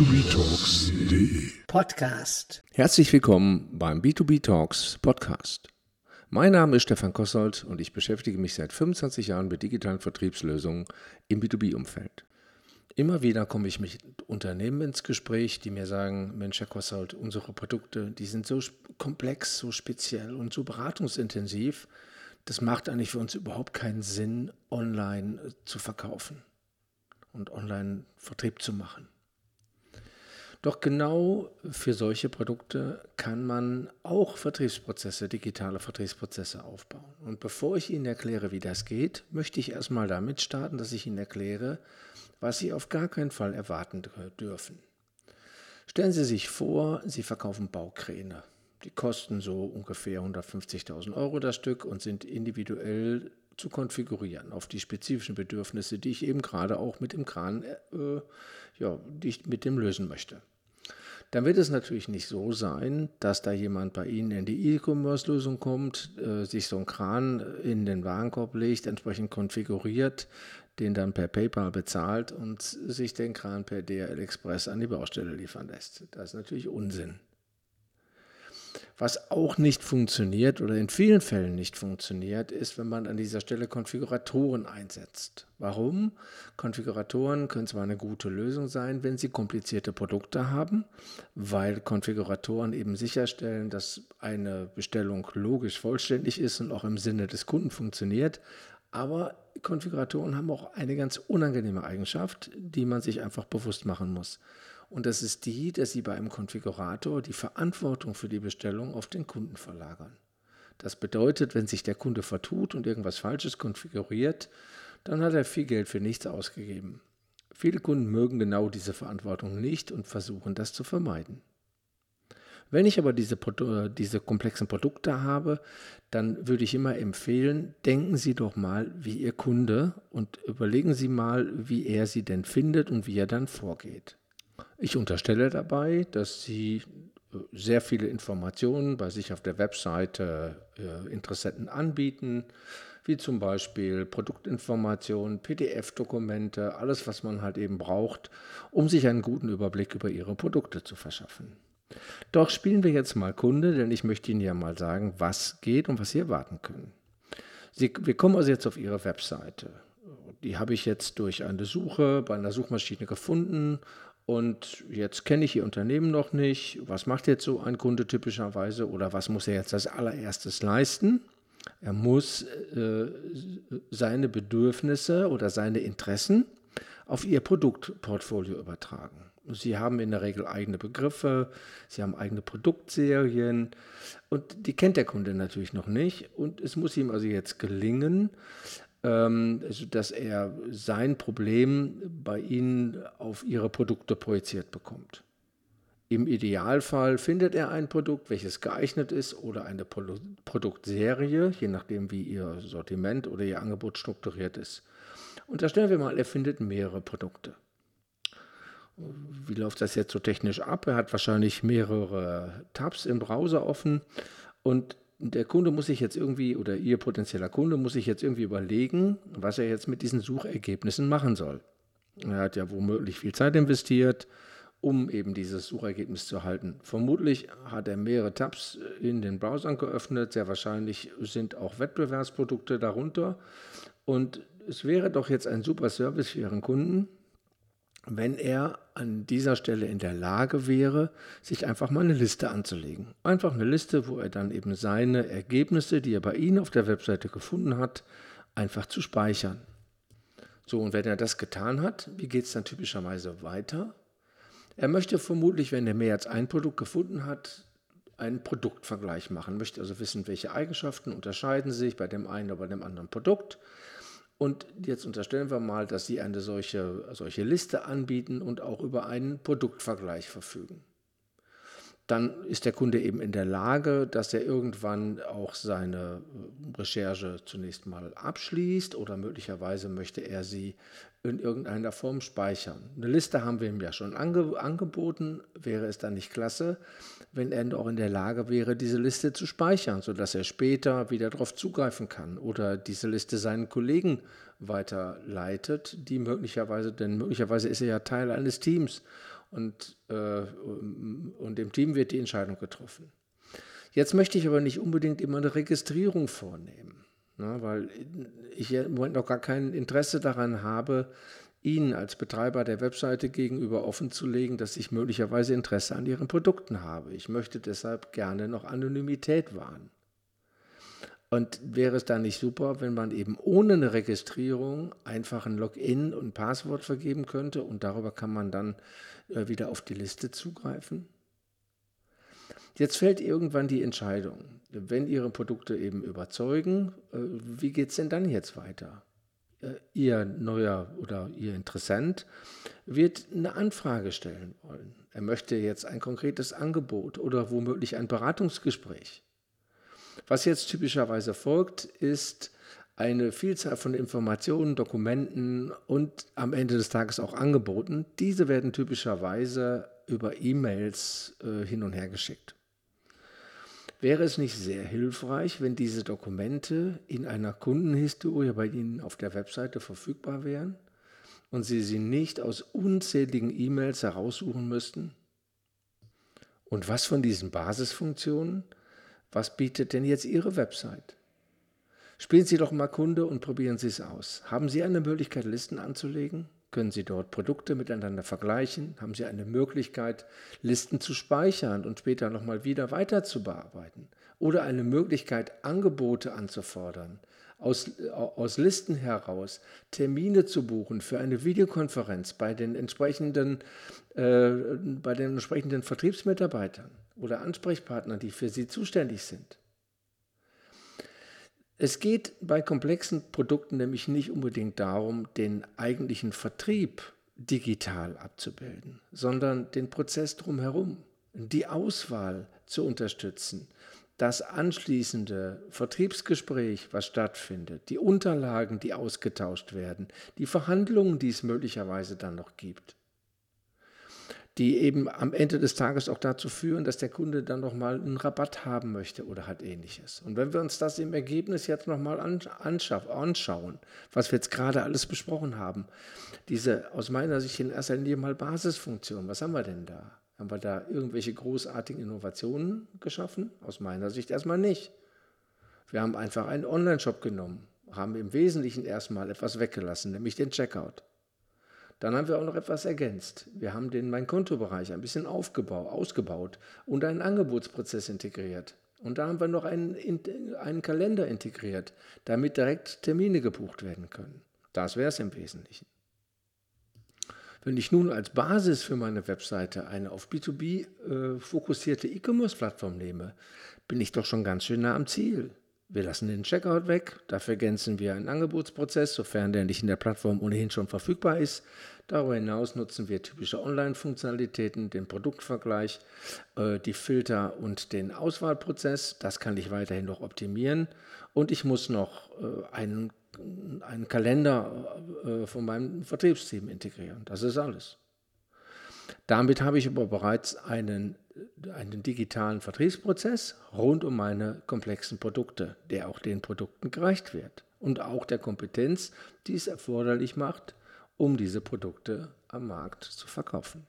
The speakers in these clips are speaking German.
B2B-Talks.de Podcast. Herzlich willkommen beim B2B-Talks Podcast. Mein Name ist Stefan Kossold und ich beschäftige mich seit 25 Jahren mit digitalen Vertriebslösungen im B2B-Umfeld. Immer wieder komme ich mit Unternehmen ins Gespräch, die mir sagen, Mensch, Herr Kossold, unsere Produkte, die sind so komplex, so speziell und so beratungsintensiv, das macht eigentlich für uns überhaupt keinen Sinn, online zu verkaufen und online Vertrieb zu machen. Doch genau für solche Produkte kann man auch Vertriebsprozesse, digitale Vertriebsprozesse aufbauen. Und bevor ich Ihnen erkläre, wie das geht, möchte ich erstmal damit starten, dass ich Ihnen erkläre, was Sie auf gar keinen Fall erwarten dürfen. Stellen Sie sich vor, Sie verkaufen Baukräne. Die kosten so ungefähr 150.000 Euro das Stück und sind individuell zu konfigurieren auf die spezifischen Bedürfnisse, die ich eben gerade auch mit dem Kran, die ich mit dem lösen möchte. Dann wird es natürlich nicht so sein, dass da jemand bei Ihnen in die eCommerce-Lösung kommt, sich so einen Kran in den Warenkorb legt, entsprechend konfiguriert, den dann per PayPal bezahlt und sich den Kran per DHL Express an die Baustelle liefern lässt. Das ist natürlich Unsinn. Was auch nicht funktioniert oder in vielen Fällen nicht funktioniert, ist, wenn man an dieser Stelle Konfiguratoren einsetzt. Warum? Konfiguratoren können zwar eine gute Lösung sein, wenn sie komplizierte Produkte haben, weil Konfiguratoren eben sicherstellen, dass eine Bestellung logisch vollständig ist und auch im Sinne des Kunden funktioniert. Aber Konfiguratoren haben auch eine ganz unangenehme Eigenschaft, die man sich einfach bewusst machen muss. Und das ist die, dass Sie bei einem Konfigurator die Verantwortung für die Bestellung auf den Kunden verlagern. Das bedeutet, wenn sich der Kunde vertut und irgendwas Falsches konfiguriert, dann hat er viel Geld für nichts ausgegeben. Viele Kunden mögen genau diese Verantwortung nicht und versuchen, das zu vermeiden. Wenn ich aber diese komplexen Produkte habe, dann würde ich immer empfehlen, denken Sie doch mal wie Ihr Kunde und überlegen Sie mal, wie er sie denn findet und wie er dann vorgeht. Ich unterstelle dabei, dass Sie sehr viele Informationen bei sich auf der Webseite Interessenten anbieten, wie zum Beispiel Produktinformationen, PDF-Dokumente, alles, was man halt eben braucht, um sich einen guten Überblick über Ihre Produkte zu verschaffen. Doch spielen wir jetzt mal Kunde, denn ich möchte Ihnen ja mal sagen, was geht und was Sie erwarten können. Wir kommen also jetzt auf Ihre Webseite. Die habe ich jetzt durch eine Suche bei einer Suchmaschine gefunden. Und jetzt kenne ich Ihr Unternehmen noch nicht. Was macht jetzt so ein Kunde typischerweise oder was muss er jetzt als allererstes leisten? Er muss seine Bedürfnisse oder seine Interessen auf Ihr Produktportfolio übertragen. Sie haben in der Regel eigene Begriffe, Sie haben eigene Produktserien und die kennt der Kunde natürlich noch nicht. Und es muss ihm also jetzt gelingen, dass er sein Problem bei Ihnen auf Ihre Produkte projiziert bekommt. Im Idealfall findet er ein Produkt, welches geeignet ist oder eine Produktserie, je nachdem wie Ihr Sortiment oder Ihr Angebot strukturiert ist. Und da stellen wir mal, er findet mehrere Produkte. Wie läuft das jetzt so technisch ab? Er hat wahrscheinlich mehrere Tabs im Browser offen und der Kunde muss sich jetzt irgendwie, oder Ihr potenzieller Kunde muss sich jetzt irgendwie überlegen, was er jetzt mit diesen Suchergebnissen machen soll. Er hat ja womöglich viel Zeit investiert, um eben dieses Suchergebnis zu erhalten. Vermutlich hat er mehrere Tabs in den Browsern geöffnet, sehr wahrscheinlich sind auch Wettbewerbsprodukte darunter. Und es wäre doch jetzt ein super Service für Ihren Kunden, wenn er an dieser Stelle in der Lage wäre, sich einfach mal eine Liste anzulegen. Einfach eine Liste, wo er dann eben seine Ergebnisse, die er bei Ihnen auf der Webseite gefunden hat, einfach zu speichern. So, und wenn er das getan hat, wie geht es dann typischerweise weiter? Er möchte vermutlich, wenn er mehr als ein Produkt gefunden hat, einen Produktvergleich machen. Möchte also wissen, welche Eigenschaften unterscheiden sich bei dem einen oder bei dem anderen Produkt. Und jetzt unterstellen wir mal, dass Sie eine solche Liste anbieten und auch über einen Produktvergleich verfügen. Dann ist der Kunde eben in der Lage, dass er irgendwann auch seine Recherche zunächst mal abschließt oder möglicherweise möchte er sie in irgendeiner Form speichern. Eine Liste haben wir ihm ja schon angeboten. Wäre es dann nicht klasse, wenn er auch in der Lage wäre, diese Liste zu speichern, sodass er später wieder darauf zugreifen kann oder diese Liste seinen Kollegen weiterleitet, die möglicherweise, denn möglicherweise ist er ja Teil eines Teams und im Team wird die Entscheidung getroffen. Jetzt möchte ich aber nicht unbedingt immer eine Registrierung vornehmen, ne, weil ich im Moment noch gar kein Interesse daran habe, Ihnen als Betreiber der Webseite gegenüber offenzulegen, dass ich möglicherweise Interesse an Ihren Produkten habe. Ich möchte deshalb gerne noch Anonymität wahren. Und wäre es dann nicht super, wenn man eben ohne eine Registrierung einfach ein Login und Passwort vergeben könnte und darüber kann man dann wieder auf die Liste zugreifen? Jetzt fällt irgendwann die Entscheidung, wenn Ihre Produkte eben überzeugen, wie geht es denn dann jetzt weiter? Ihr neuer oder Ihr Interessent wird eine Anfrage stellen wollen. Er möchte jetzt ein konkretes Angebot oder womöglich ein Beratungsgespräch. Was jetzt typischerweise folgt, ist eine Vielzahl von Informationen, Dokumenten und am Ende des Tages auch Angeboten. Diese werden typischerweise über E-Mails hin und her geschickt. Wäre es nicht sehr hilfreich, wenn diese Dokumente in einer Kundenhistorie bei Ihnen auf der Webseite verfügbar wären und Sie sie nicht aus unzähligen E-Mails heraussuchen müssten? Und was von diesen Basisfunktionen? Was bietet denn jetzt Ihre Website? Spielen Sie doch mal Kunde und probieren Sie es aus. Haben Sie eine Möglichkeit, Listen anzulegen? Können Sie dort Produkte miteinander vergleichen? Haben Sie eine Möglichkeit, Listen zu speichern und später nochmal wieder weiter zu bearbeiten? Oder eine Möglichkeit, Angebote anzufordern, aus Listen heraus Termine zu buchen für eine Videokonferenz bei den entsprechenden Vertriebsmitarbeitern oder Ansprechpartnern, die für Sie zuständig sind? Es geht bei komplexen Produkten nämlich nicht unbedingt darum, den eigentlichen Vertrieb digital abzubilden, sondern den Prozess drumherum, die Auswahl zu unterstützen, das anschließende Vertriebsgespräch, was stattfindet, die Unterlagen, die ausgetauscht werden, die Verhandlungen, die es möglicherweise dann noch gibt, die eben am Ende des Tages auch dazu führen, dass der Kunde dann nochmal einen Rabatt haben möchte oder hat Ähnliches. Und wenn wir uns das im Ergebnis jetzt nochmal anschauen, was wir jetzt gerade alles besprochen haben, diese aus meiner Sicht in erster Linie mal Basisfunktion, was haben wir denn da? Haben wir da irgendwelche großartigen Innovationen geschaffen? Aus meiner Sicht erstmal nicht. Wir haben einfach einen Online-Shop genommen, haben im Wesentlichen erstmal etwas weggelassen, nämlich den Checkout. Dann haben wir auch noch etwas ergänzt. Wir haben den Mein-Konto-Bereich ein bisschen ausgebaut und einen Angebotsprozess integriert. Und da haben wir noch einen Kalender integriert, damit direkt Termine gebucht werden können. Das wäre es im Wesentlichen. Wenn ich nun als Basis für meine Webseite eine auf B2B fokussierte E-Commerce-Plattform nehme, bin ich doch schon ganz schön nah am Ziel. Wir lassen den Checkout weg, dafür ergänzen wir einen Angebotsprozess, sofern der nicht in der Plattform ohnehin schon verfügbar ist. Darüber hinaus nutzen wir typische Online-Funktionalitäten, den Produktvergleich, die Filter und den Auswahlprozess. Das kann ich weiterhin noch optimieren. Und ich muss noch einen Kalender von meinem Vertriebsteam integrieren. Das ist alles. Damit habe ich aber bereits einen digitalen Vertriebsprozess rund um meine komplexen Produkte, der auch den Produkten gerecht wird und auch der Kompetenz, die es erforderlich macht, um diese Produkte am Markt zu verkaufen.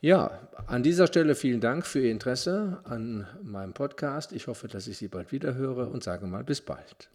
Ja, an dieser Stelle vielen Dank für Ihr Interesse an meinem Podcast. Ich hoffe, dass ich Sie bald wieder höre und sage mal bis bald.